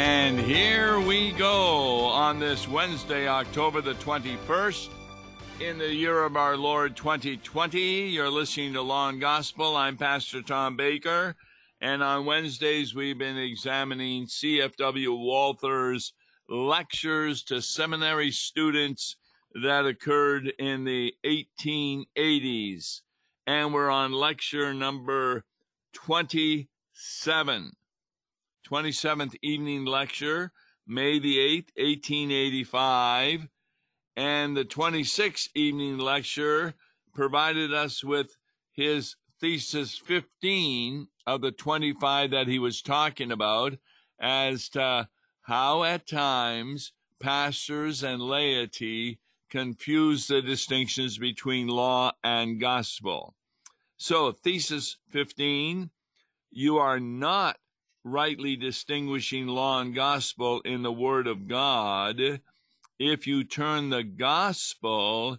And here we go on this Wednesday, October the 21st, in the year of our Lord 2020. You're listening to Law and Gospel. I'm Pastor Tom Baker, and on Wednesdays we've been examining C.F.W. Walther's lectures to seminary students that occurred in the 1880s. And we're on lecture number 27. 27th evening lecture, May the 8th, 1885, and the 26th evening lecture provided us with his thesis 15 of the 25 that he was talking about as to how at times pastors and laity confuse the distinctions between law and gospel. So, thesis 15, you are not rightly distinguishing law and gospel in the Word of God if you turn the gospel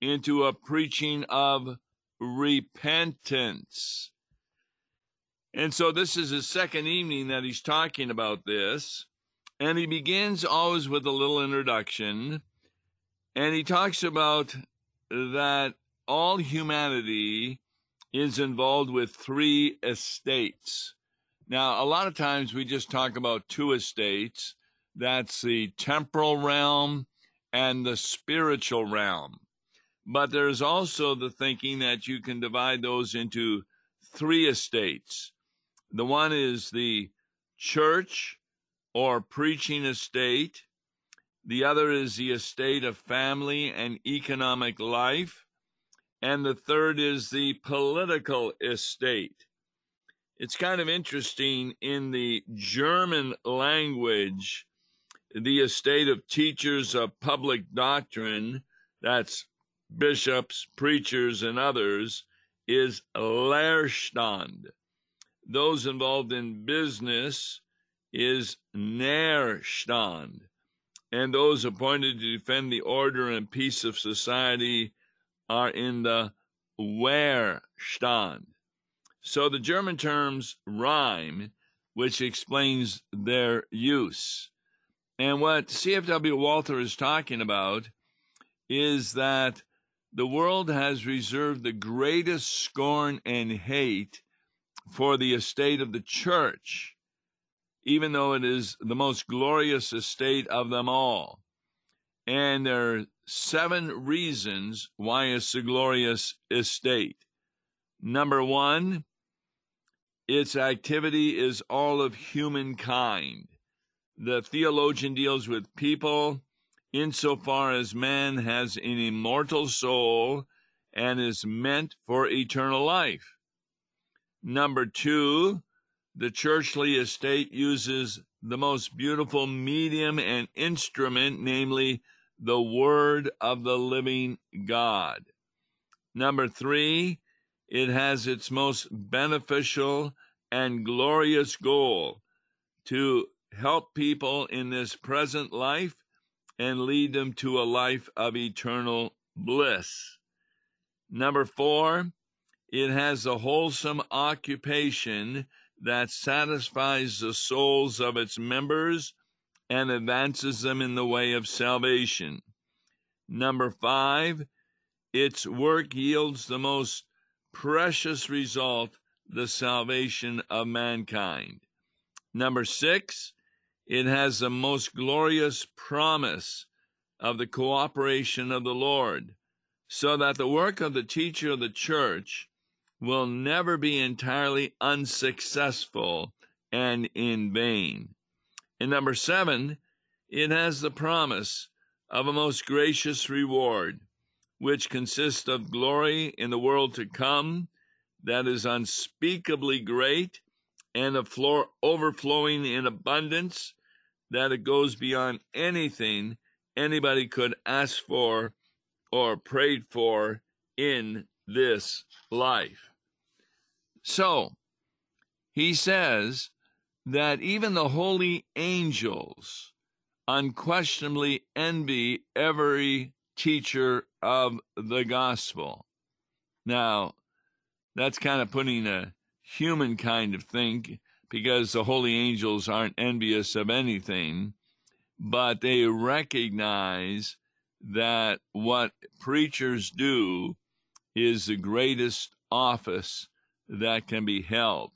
into a preaching of repentance. And so this is his second evening that he's talking about this, and he begins always with a little introduction, and he talks about that all humanity is involved with three estates. Now, a lot of times we just talk about two estates. That's the temporal realm and the spiritual realm. But there's also the thinking that you can divide those into three estates. The one is the church or preaching estate. The other is the estate of family and economic life. And the third is the political estate. It's kind of interesting, in the German language, the estate of teachers of public doctrine, that's bishops, preachers, and others, is Lehrstand. Those involved in business is Nährstand. And those appointed to defend the order and peace of society are in the Wehrstand. So the German terms rhyme, which explains their use. And what C.F.W. Walther is talking about is that the world has reserved the greatest scorn and hate for the estate of the church, even though it is the most glorious estate of them all. And there are 7 reasons why it's a glorious estate. Number 1, its activity is all of humankind. The theologian deals with people insofar as man has an immortal soul and is meant for eternal life. Number 2, the churchly estate uses the most beautiful medium and instrument, namely the Word of the living God. Number 3, it has its most beneficial and glorious goal to help people in this present life and lead them to a life of eternal bliss. Number 4, it has a wholesome occupation that satisfies the souls of its members and advances them in the way of salvation. Number 5, its work yields the most precious result, the salvation of mankind. Number 6, it has the most glorious promise of the cooperation of the Lord, so that the work of the teacher of the church will never be entirely unsuccessful and in vain. And number 7, it has the promise of a most gracious reward, which consists of glory in the world to come that is unspeakably great, and of overflowing in abundance, that it goes beyond anything anybody could ask for or prayed for in this life. So, he says that even the holy angels unquestionably envy every teacher of the gospel. Now, that's kind of putting a human kind of thing, because the holy angels aren't envious of anything, but they recognize that what preachers do is the greatest office that can be held.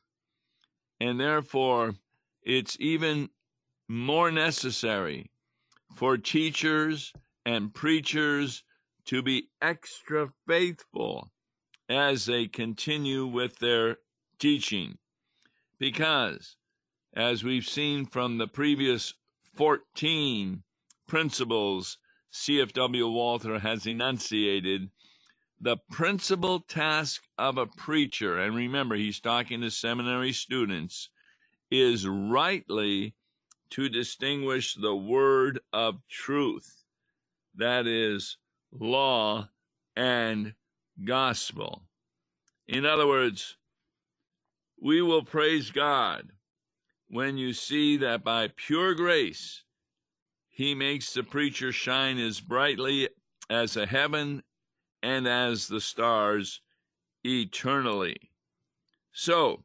And therefore, it's even more necessary for teachers and preachers to be extra faithful as they continue with their teaching. Because, as we've seen from the previous 14 principles C.F.W. Walther has enunciated, the principal task of a preacher, and remember he's talking to seminary students, is rightly to distinguish the word of truth, that is, law and gospel. In other words, we will praise God when you see that by pure grace, he makes the preacher shine as brightly as the heaven and as the stars eternally. So,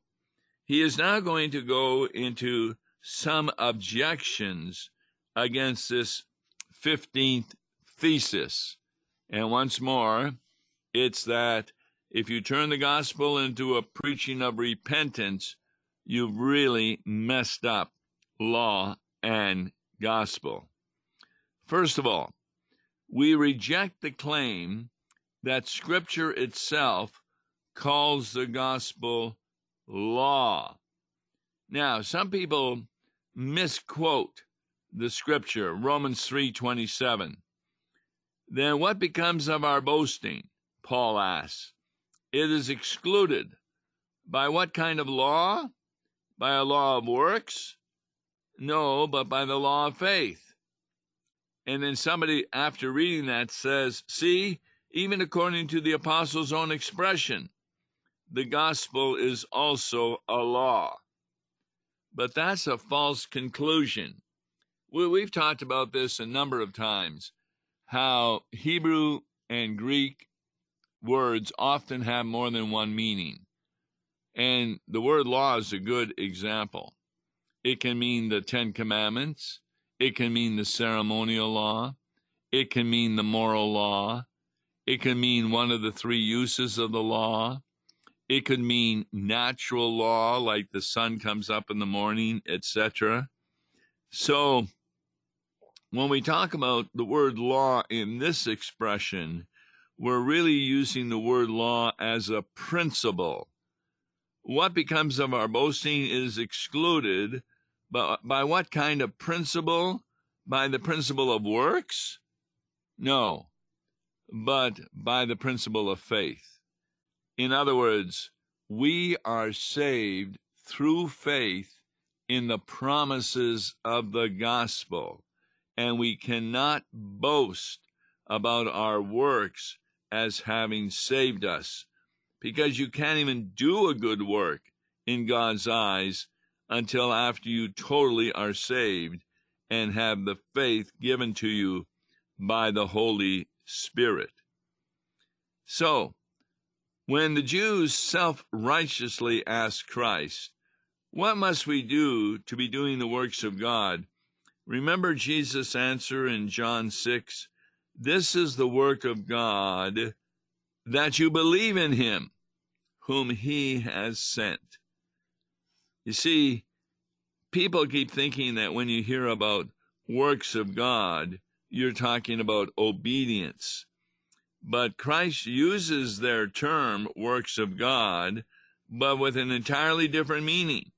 he is now going to go into some objections against this 15th thesis. And once more, it's that if you turn the gospel into a preaching of repentance, you've really messed up law and gospel. First of all, we reject the claim that Scripture itself calls the gospel law. Now, some people misquote the Scripture, Romans 3:27. Then what becomes of our boasting? Paul asks. It is excluded. By what kind of law? By a law of works? No, but by the law of faith. And then somebody, after reading that, says, see, even according to the apostles' own expression, the gospel is also a law. But that's a false conclusion. We've talked about this a number of times, how Hebrew and Greek words often have more than one meaning. And the word law is a good example. It can mean the Ten Commandments. It can mean the ceremonial law. It can mean the moral law. It can mean one of the three uses of the law. It could mean natural law, like the sun comes up in the morning, etc. So, when we talk about the word law in this expression, we're really using the word law as a principle. What becomes of our boasting is excluded, but by what kind of principle? By the principle of works? No, but by the principle of faith. In other words, we are saved through faith in the promises of the gospel, and we cannot boast about our works as having saved us, because you can't even do a good work in God's eyes until after you totally are saved and have the faith given to you by the Holy Spirit. So, when the Jews self-righteously asked Christ, what must we do to be doing the works of God? Remember Jesus' answer in John 6, this is the work of God, that you believe in him, whom he has sent. You see, people keep thinking that when you hear about works of God, you're talking about obedience. But Christ uses their term, works of God, but with an entirely different meaning.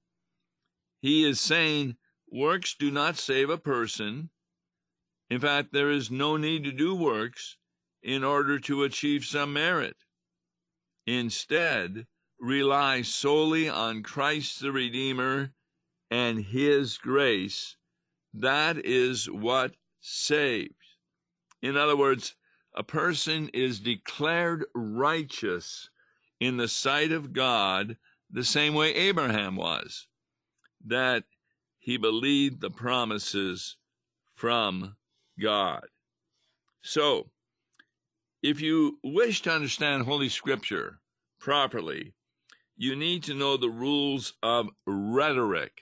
He is saying works do not save a person. In fact, there is no need to do works in order to achieve some merit. Instead, rely solely on Christ the Redeemer and his grace. That is what saves. In other words, a person is declared righteous in the sight of God the same way Abraham was, that he believed the promises from God. So, if you wish to understand Holy Scripture properly, you need to know the rules of rhetoric.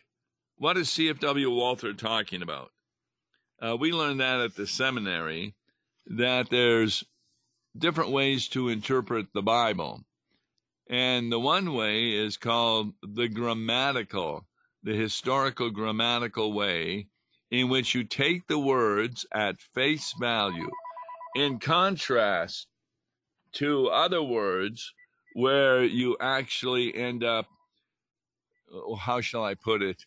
What is C.F.W. Walther talking about? We learned that at the seminary, that there's different ways to interpret the Bible. And the one way is called the grammatical, the historical grammatical way, in which you take the words at face value, in contrast to other words where you actually end up, how shall I put it,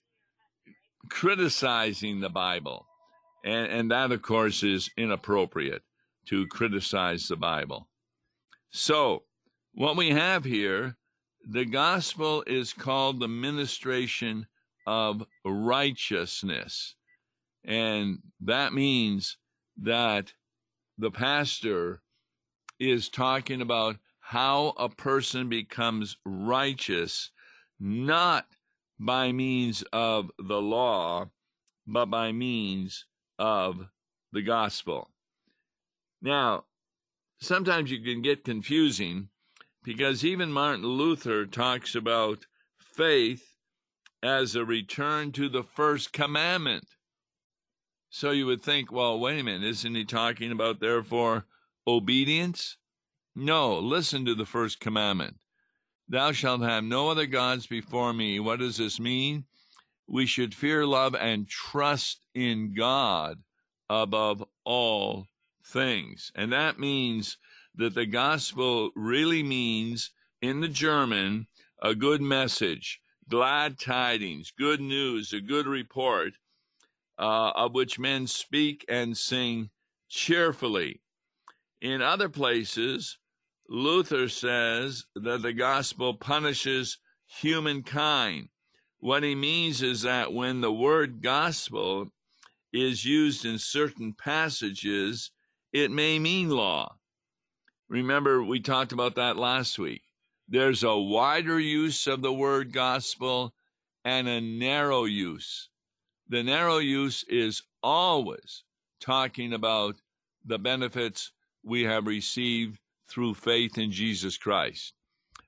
criticizing the Bible. And that, of course, is inappropriate, to criticize the Bible. So what we have here, the gospel is called the ministration of righteousness. And that means that the pastor is talking about how a person becomes righteous, not by means of the law, but by means of the gospel. Now, sometimes you can get confusing, because even Martin Luther talks about faith as a return to the first commandment. So you would think, well, wait a minute, isn't he talking about, therefore, obedience? No, listen to the first commandment. Thou shalt have no other gods before me. What does this mean? We should fear, love, and trust in God above all things. And that means that the gospel really means, in the German, a good message, glad tidings, good news, a good report, of which men speak and sing cheerfully. In other places, Luther says that the gospel punishes humankind. What he means is that when the word gospel is used in certain passages, it may mean law. Remember, we talked about that last week. There's a wider use of the word gospel and a narrow use. The narrow use is always talking about the benefits we have received through faith in Jesus Christ.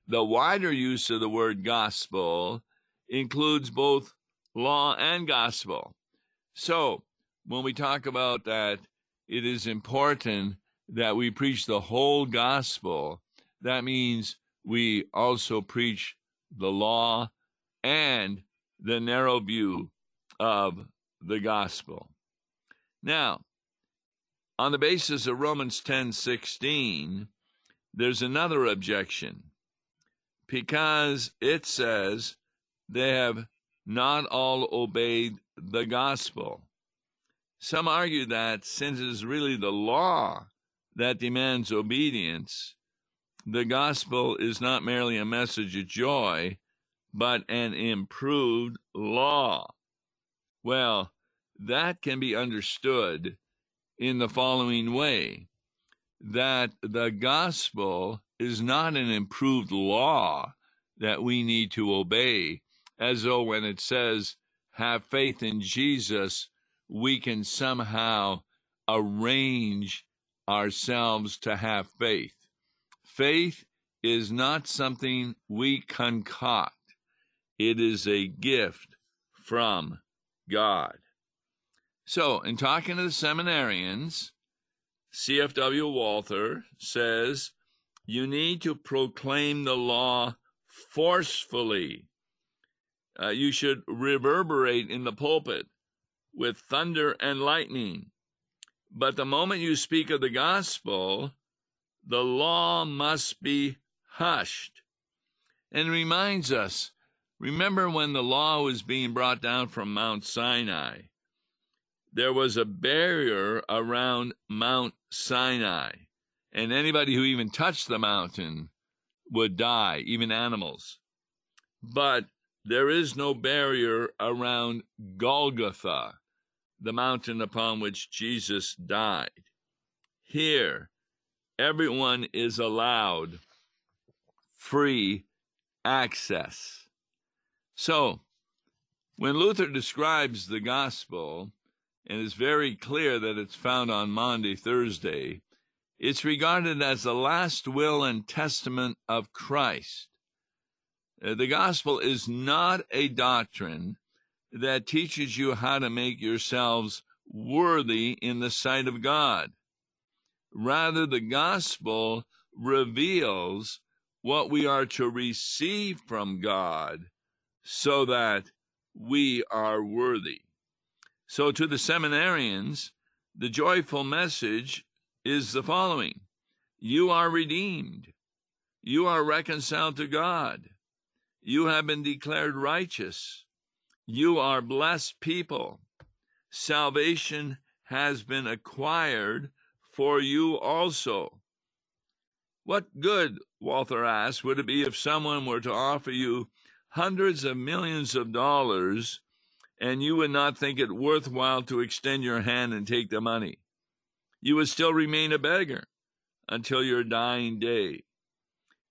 The wider use of the word gospel includes both law and gospel. So when we talk about that, it is important that we preach the whole gospel. That means we also preach the law and the narrow view of the gospel. Now, on the basis of Romans 10:16, there's another objection, because it says they have not all obeyed the gospel. Some argue that since it is really the law that demands obedience, the gospel is not merely a message of joy, but an improved law. Well, that can be understood in the following way, that the gospel is not an improved law that we need to obey, as though when it says, have faith in Jesus, we can somehow arrange ourselves to have faith. Faith is not something we concoct. It is a gift from God. So, in talking to the seminarians, C.F.W. Walther says, you need to proclaim the law forcefully. You should reverberate in the pulpit with thunder and lightning. But the moment you speak of the gospel, the law must be hushed. And it reminds us, remember when the law was being brought down from Mount Sinai, there was a barrier around Mount Sinai, and anybody who even touched the mountain would die, even animals. But there is no barrier around Golgotha, the mountain upon which Jesus died. Here, everyone is allowed free access. So, when Luther describes the gospel, and it's very clear that it's found on Maundy Thursday, it's regarded as the last will and testament of Christ. The gospel is not a doctrine that teaches you how to make yourselves worthy in the sight of God. Rather, the gospel reveals what we are to receive from God so that we are worthy. So to the seminarians, the joyful message is the following: you are redeemed. You are reconciled to God. You have been declared righteous. You are blessed people. Salvation has been acquired for you also. What good, Walther asked, would it be if someone were to offer you hundreds of millions of dollars and you would not think it worthwhile to extend your hand and take the money? You would still remain a beggar until your dying day.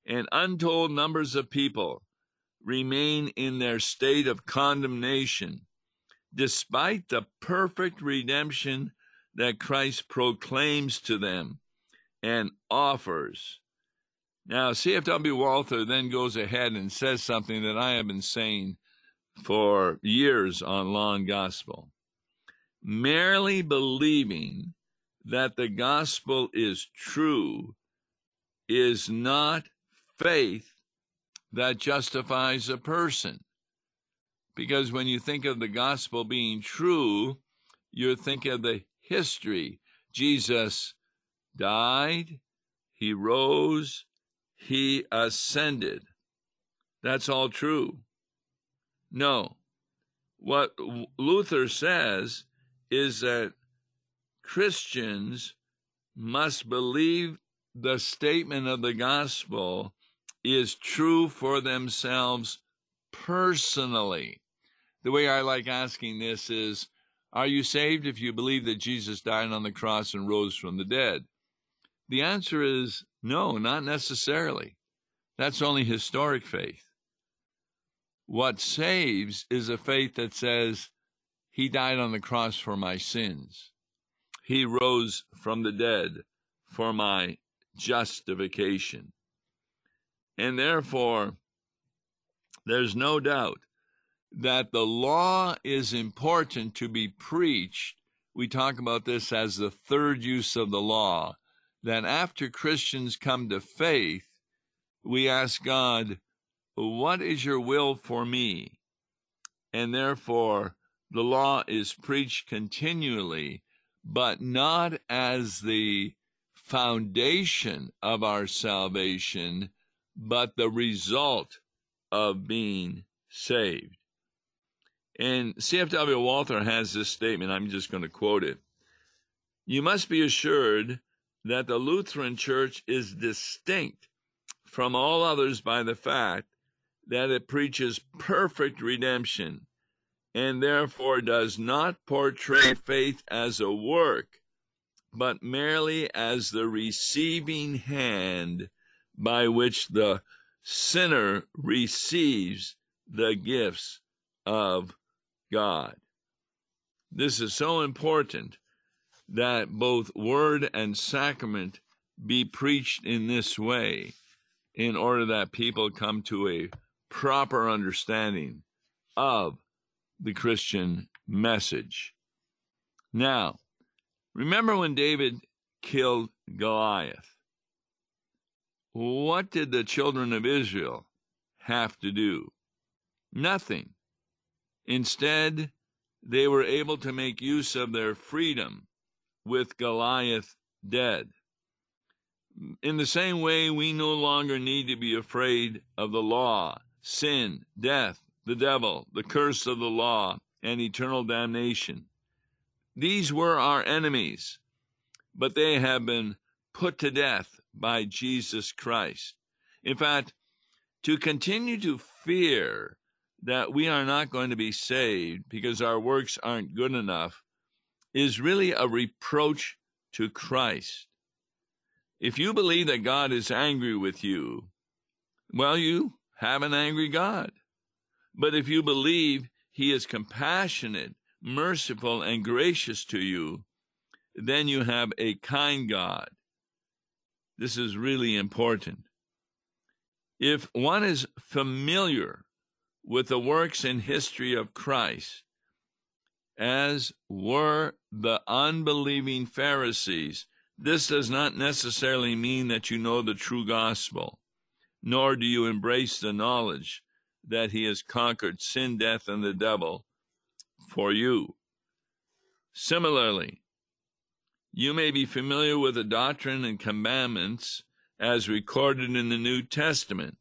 And untold numbers of people remain in their state of condemnation, despite the perfect redemption that Christ proclaims to them and offers. Now, C.F.W. Walther then goes ahead and says something that I have been saying for years on Law and Gospel. Merely believing that the gospel is true is not faith that justifies a person. Because when you think of the gospel being true, you think of the history. Jesus died, he rose, he ascended. That's all true. No, what Luther says is that Christians must believe the statement of the gospel is true for themselves personally. The way I like asking this is, are you saved if you believe that Jesus died on the cross and rose from the dead? The answer is no, not necessarily. That's only historic faith. What saves is a faith that says, he died on the cross for my sins. He rose from the dead for my justification. And therefore, there's no doubt that the law is important to be preached. We talk about this as the third use of the law, that after Christians come to faith, we ask God, what is your will for me? And therefore, the law is preached continually, but not as the foundation of our salvation, but the result of being saved. And C.F.W. Walther has this statement. I'm just going to quote it. You must be assured that the Lutheran Church is distinct from all others by the fact that it preaches perfect redemption and therefore does not portray faith as a work, but merely as the receiving hand by which the sinner receives the gifts of God. This is so important that both word and sacrament be preached in this way in order that people come to a proper understanding of the Christian message. Now, remember when David killed Goliath? What did the children of Israel have to do? Nothing. Instead, they were able to make use of their freedom with Goliath dead. In the same way, we no longer need to be afraid of the law, sin, death, the devil, the curse of the law, and eternal damnation. These were our enemies, but they have been put to death by Jesus Christ. In fact, to continue to fear that we are not going to be saved because our works aren't good enough is really a reproach to Christ. If you believe that God is angry with you, well, you have an angry God. But if you believe he is compassionate, merciful, and gracious to you, then you have a kind God. This is really important. If one is familiar with the works and history of Christ, as were the unbelieving Pharisees, this does not necessarily mean that you know the true gospel, nor do you embrace the knowledge that he has conquered sin, death, and the devil for you. Similarly, you may be familiar with the doctrine and commandments as recorded in the New Testament,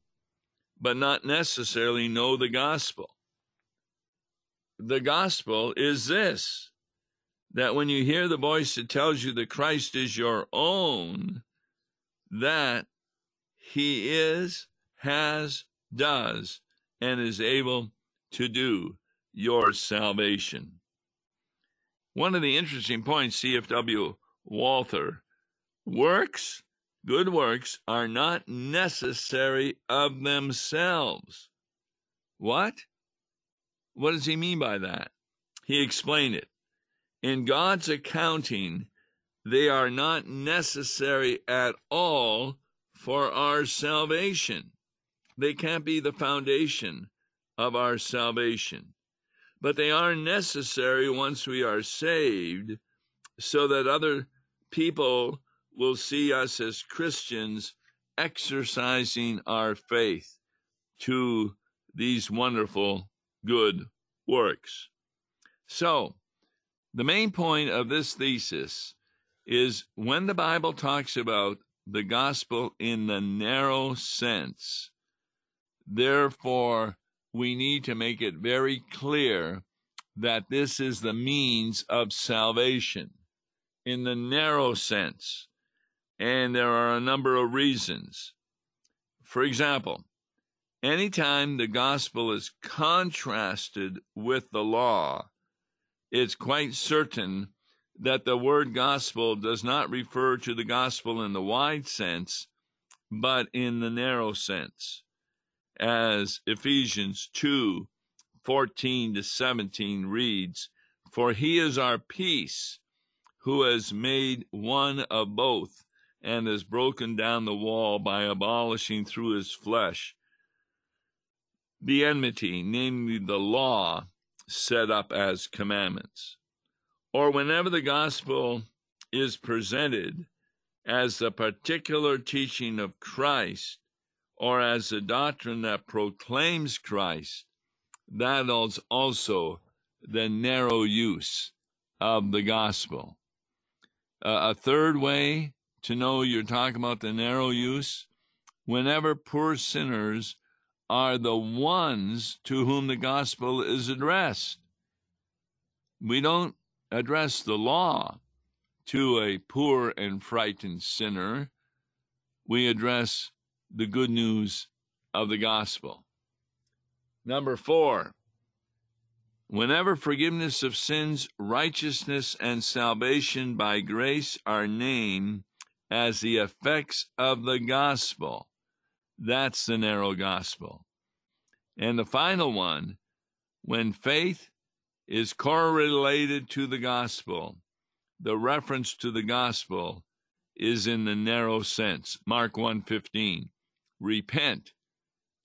but not necessarily know the gospel. The gospel is this, that when you hear the voice that tells you that Christ is your own, that he is, has, does, and is able to do your salvation. One of the interesting points, C.F.W. Walther, works, good works, are not necessary of themselves. What? What does he mean by that? He explained it. In God's accounting, they are not necessary at all for our salvation. They can't be the foundation of our salvation. But they are necessary once we are saved, so that other people will see us as Christians exercising our faith to these wonderful good works. So, the main point of this thesis is when the Bible talks about the gospel in the narrow sense, therefore, we need to make it very clear that this is the means of salvation in the narrow sense, and there are a number of reasons. For example, anytime the gospel is contrasted with the law, it's quite certain that the word gospel does not refer to the gospel in the wide sense, but in the narrow sense, as Ephesians 2:14-17 reads, "For he is our peace, who has made one of both, and has broken down the wall by abolishing through his flesh the enmity, namely the law, set up as commandments." Or whenever the gospel is presented as the particular teaching of Christ, or as a doctrine that proclaims Christ, that is also the narrow use of the gospel. A third way to know you're talking about the narrow use, whenever poor sinners are the ones to whom the gospel is addressed. We don't address the law to a poor and frightened sinner. We address the good news of the gospel. Number four, whenever forgiveness of sins, righteousness, and salvation by grace are named as the effects of the gospel, that's the narrow gospel. And the final one, when faith is correlated to the gospel, the reference to the gospel is in the narrow sense. Mark 1:15, repent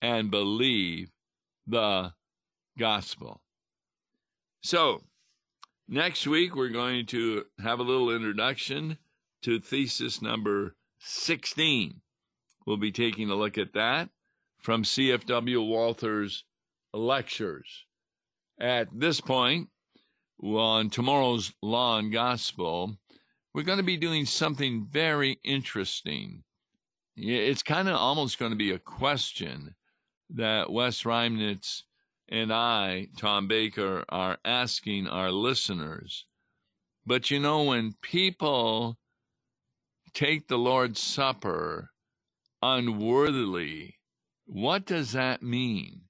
and believe the gospel. So, next week we're going to have a little introduction to thesis number 16. We'll be taking a look at that from C.F.W. Walther's lectures. At this point, on tomorrow's Law and Gospel, we're going to be doing something very interesting. It's kind of almost going to be a question that Wes Reimnitz and I, Tom Baker, are asking our listeners. But you know, when people take the Lord's Supper unworthily, what does that mean?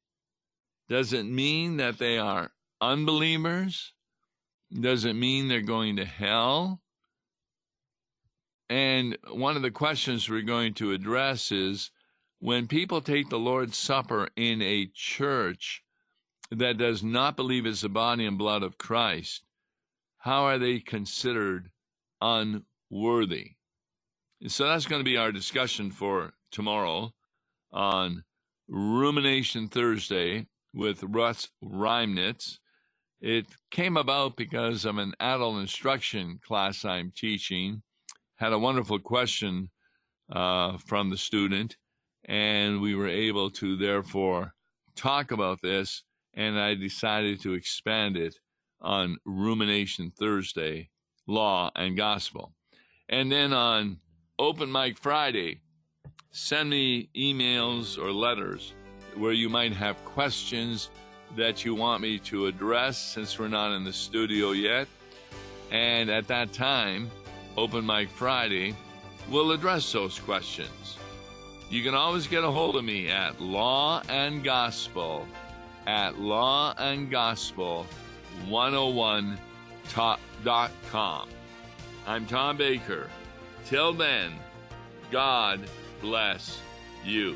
Does it mean that they are unbelievers? Does it mean they're going to hell? And one of the questions we're going to address is, when people take the Lord's Supper in a church that does not believe it's the body and blood of Christ, how are they considered unworthy? So that's going to be our discussion for tomorrow on Rumination Thursday with Wes Reimnitz. It came about because of an adult instruction class I'm teaching. Had a wonderful question from the student, and we were able to therefore talk about this, and I decided to expand it on Rumination Thursday, Law and Gospel. And then on Open Mic Friday, send me emails or letters where you might have questions that you want me to address since we're not in the studio yet. And at that time, Open Mic Friday, we'll address those questions. You can always get a hold of me at lawandgospel101.com. I'm Tom Baker. Till then, God bless you.